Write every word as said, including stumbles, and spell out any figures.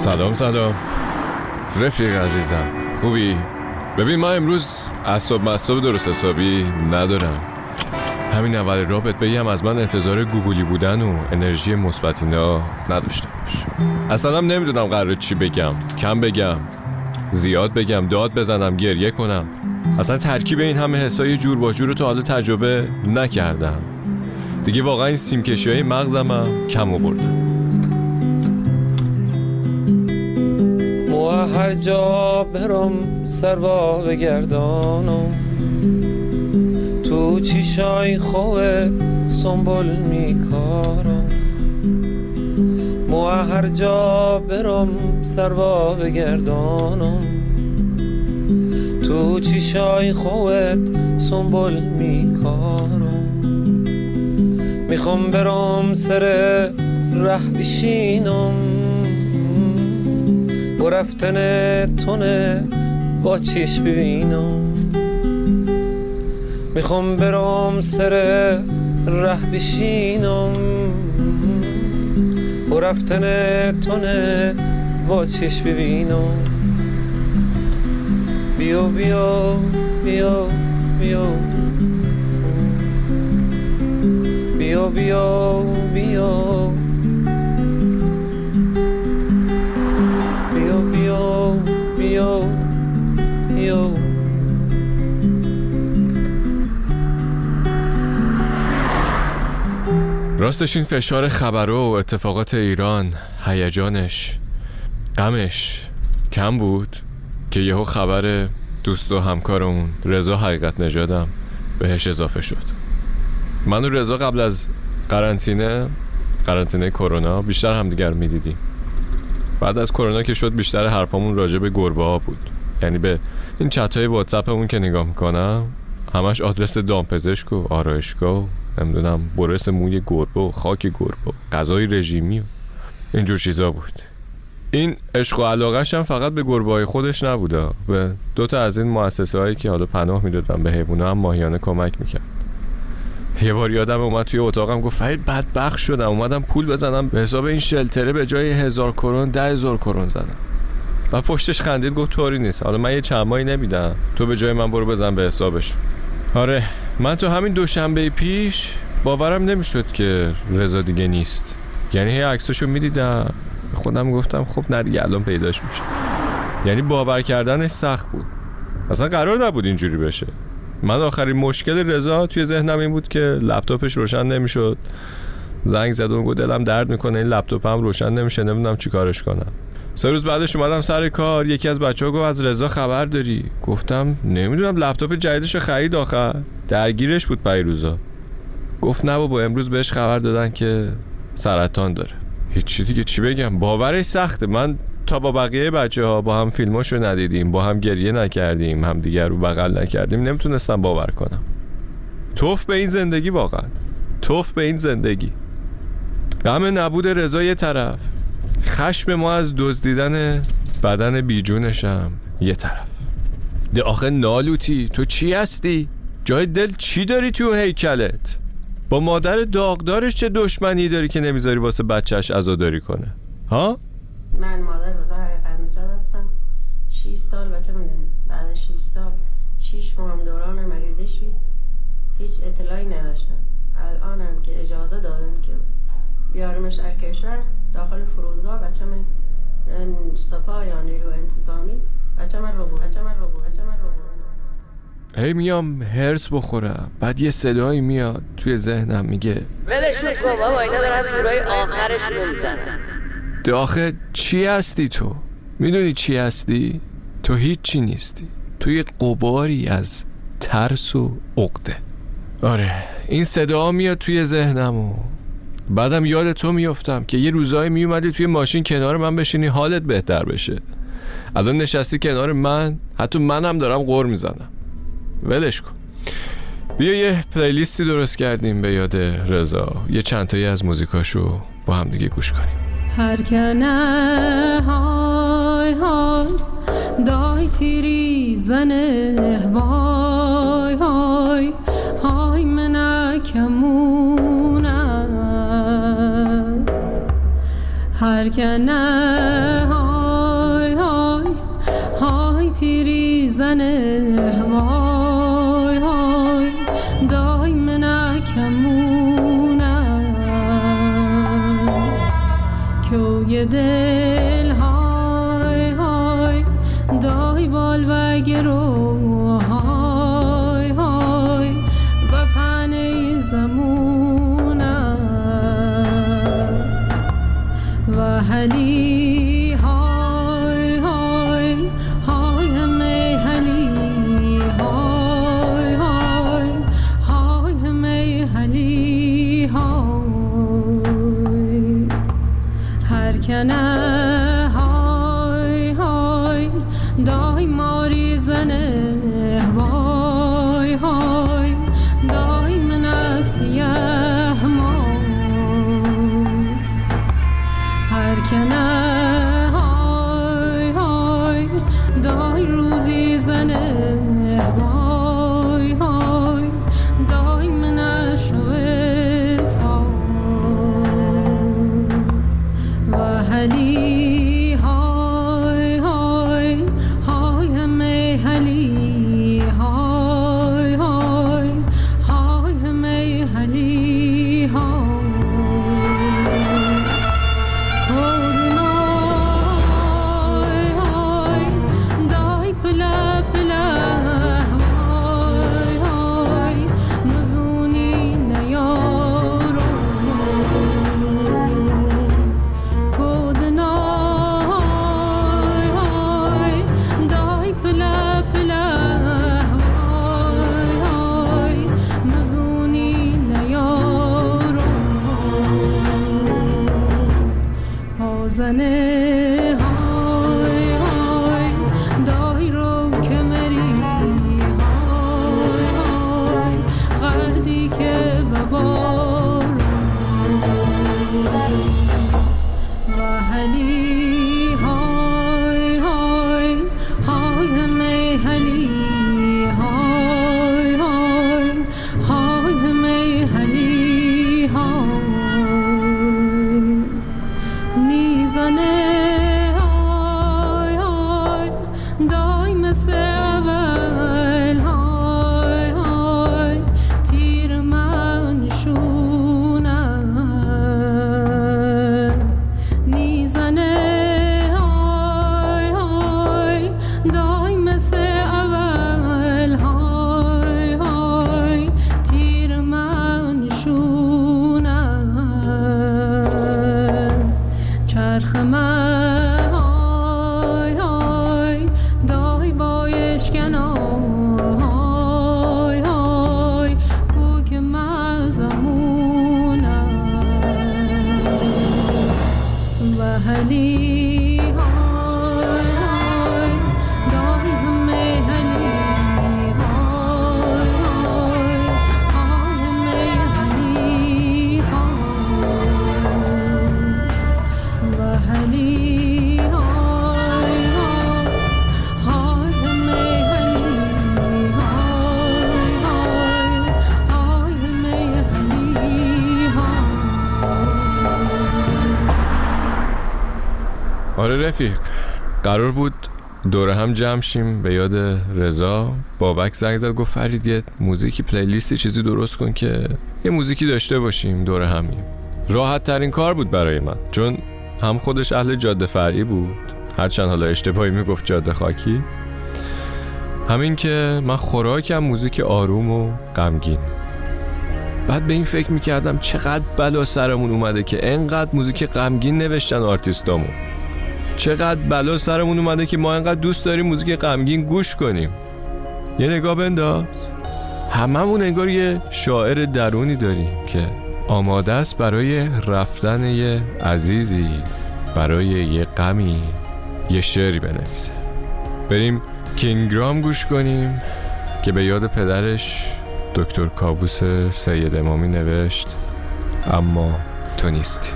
سلام سلام رفیق عزیزم، خوبی؟ ببین من امروز اعصاب مصاب درست حسابی ندارم. همین اول رابط بگم از من انتظار گوگلی بودن و انرژی مثبت اینا نداشته باش. اصلا هم نمیدونم قراره چی بگم، کم بگم، زیاد بگم، داد بزنم، گریه کنم. اصلا ترکیب این همه حسای جور با جور رو تا حالا تجربه نکردم. دیگه واقعا این سیمکشی های مغزم هم کم آوردم. ما هر جا برم سروا بگردانم، تو چیشای خوه سنبول میکارم. ما هر جا برم سروا بگردانم، تو چیشای خوهت سنبول میکارم. میخوام برم سر ره بشینم، با رفتن تونه با چیش ببینم. میخوام برم سر ره بشینم، با رفتن تونه با چیش ببینم. بیا بیا بیا بیا بیا بیا بیا Yo, yo. راستش این فشار خبر و اتفاقات ایران، هیجانش، غمش کم بود که یهو خبر دوست و همکارمون رضا حقیقت نژادم بهش اضافه شد. من و رضا قبل از قرنطینه قرنطینه کرونا بیشتر همدیگر میدیدیم. بعد از کرونا که شد بیشتر حرفامون راجع به گربه ها بود. یعنی به این چت‌های واتساپمون که نگاه میکنم همش آدرس دامپزشک و آرایشگاه و نمیدونم برس موی گربه و خاک گربه و غذای رژیمی و اینجور چیزا بود. این عشق و علاقه‌ش هم فقط به گربه‌های خودش نبود، به دوتا از این مؤسسه‌هایی که حالا پناه میدادن به حیونا هم ماهیانه کمک میکرد. یه بار یادم اومد توی اتاقم گفت فرید بدبخت شدم، اومدم پول بزنم به حساب این شلتره، به جای هزار کرون ده هزار کرون زدم. و پشتش خندید گفت طوری نیست، حالا من یه چند ماهی نمیدم، تو به جای من برو بزن به حسابش. آره من تو همین دوشنبه پیش باورم نمیشد که رضا دیگه نیست. یعنی هی عکساشو میدیدم خودم گفتم خب نه دیگه الان پیداش میشه. یعنی باور کردنش سخت بود، اصلا قرار نبود اینجوری بشه. من آخرین مشکل رضا توی ذهنم این بود که لپتاپش روشن نمیشد. زنگ زدم گفت دلم درد میکنه این لپتاپم روشن نمیشه، نمیدونم چی کارش کنم. سه روز بعدش اومدم سر کار، یکی از بچه‌ها گفت از رضا خبر داری؟ گفتم نمیدونم، لپتاپ جدیدش خرید آخر، درگیرش بود پیروزا. گفت نه بابا امروز بهش خبر دادن که سرطان داره. هیچی دیگه چی بگم، باورش سخته. من تا با بقیه بچه ها با هم فیلماشو ندیدیم، با هم گریه نکردیم، هم دیگر رو بغل نکردیم، نمیتونستم باور کنم. توف به این زندگی، واقعا توف به این زندگی. غم نبود رضا یه طرف، خشم ما از دزدیدن بدن بیجونشم یه طرف. ده آخه نالوتی تو چی هستی؟ جای دل چی داری تو هیکلت؟ با مادر داغدارش چه دشمنی داری که نمیذاری واسه بچهش عزاداری کنه؟ ها؟ من مادر رضا حقیقت نژاد هستم. شش سال بچه مونده. بعد از شش سال شش ماه هم دوران مریضیش بود. هیچ اطلاعی نداشتم. الان هم که اجازه دادن که بیارمش از کشور داخل فرودگاه، بچه من سپاه یا نیرو انتظامی بچه من رو بود بچه من رو بود بچه من رو بود هی میام هرس بخورم. بعد یه صدایی میاد توی ذهنم میگه ولش میکنم بابا اینا دارن زورای آخرش میزنن. آخه چی هستی تو؟ میدونی چی هستی؟ تو هیچی نیستی، تو یه غباری از ترس و عقده. آره این صدا میاد توی ذهنم و بعدم یاد تو میافتم که یه روزایی میومدی توی ماشین کنار من بشینی حالت بهتر بشه. الان نشستی کنار من، حتی منم دارم غر میزنم. ولش کن، بیا یه پلیلیستی درست کردیم به یاد رضا، یه چند تایی از موزیکاشو با هم دیگه گوش کنیم. هر کنه های های دای تیری زنه وای های های منه کمونه. هر کنه های تیری زن وای های دایم نکمونم که اوی دل های های دای بال و گرو های های و پنه زمونم و حلی نه های های دای ماری زنه وای های دای من سیاه مار هر که نه های های دای روزی زنه وای های دای من شوه هلی های های های همه هلی های های های همه هلی های کرونا های های دای پلا پلا های های نزونی نیارو زنه های های دای رو کمری های های غردی که وبار و حلی های های های همه حلی های های های همه حلی های زنه های های دای مثل اول های های تیر من شونه نی زنه های های دای مثل اول های های تیر من شونه چرخ من های های دای بایشکنا های های کوک مزمونم و حلی های های دای همه حلی های های های همه حلی های و حلی آره رفیق، قرار بود دوره هم جمع شیم. به یاد رضا بابک زنگ زد گفت فرید یه موزیکی پلیلیستی چیزی درست کن که یه موزیکی داشته باشیم دوره همیم. راحت ترین کار بود برای من، چون هم خودش اهل جاده فرعی بود، هرچند حالا اشتباهی میگفت جاده خاکی، همین که من خوراکم موزیک آروم و غمگین. بعد به این فکر میکردم چقدر بلا سرمون اومده که انقدر موزیک غمگین نوشتن آرتیستامون، چقدر بلا سرمون اومده که ما اینقدر دوست داریم موزیک غمگین گوش کنیم. یه نگاه بنداز، هممون انگار یه شاعر درونی داریم که آماده است برای رفتن یه عزیزی، برای یه غمی یه شعری بنویسه. بریم کینگرام گوش کنیم که به یاد پدرش دکتر کاووس سید امامی نوشت اما تو نیستی.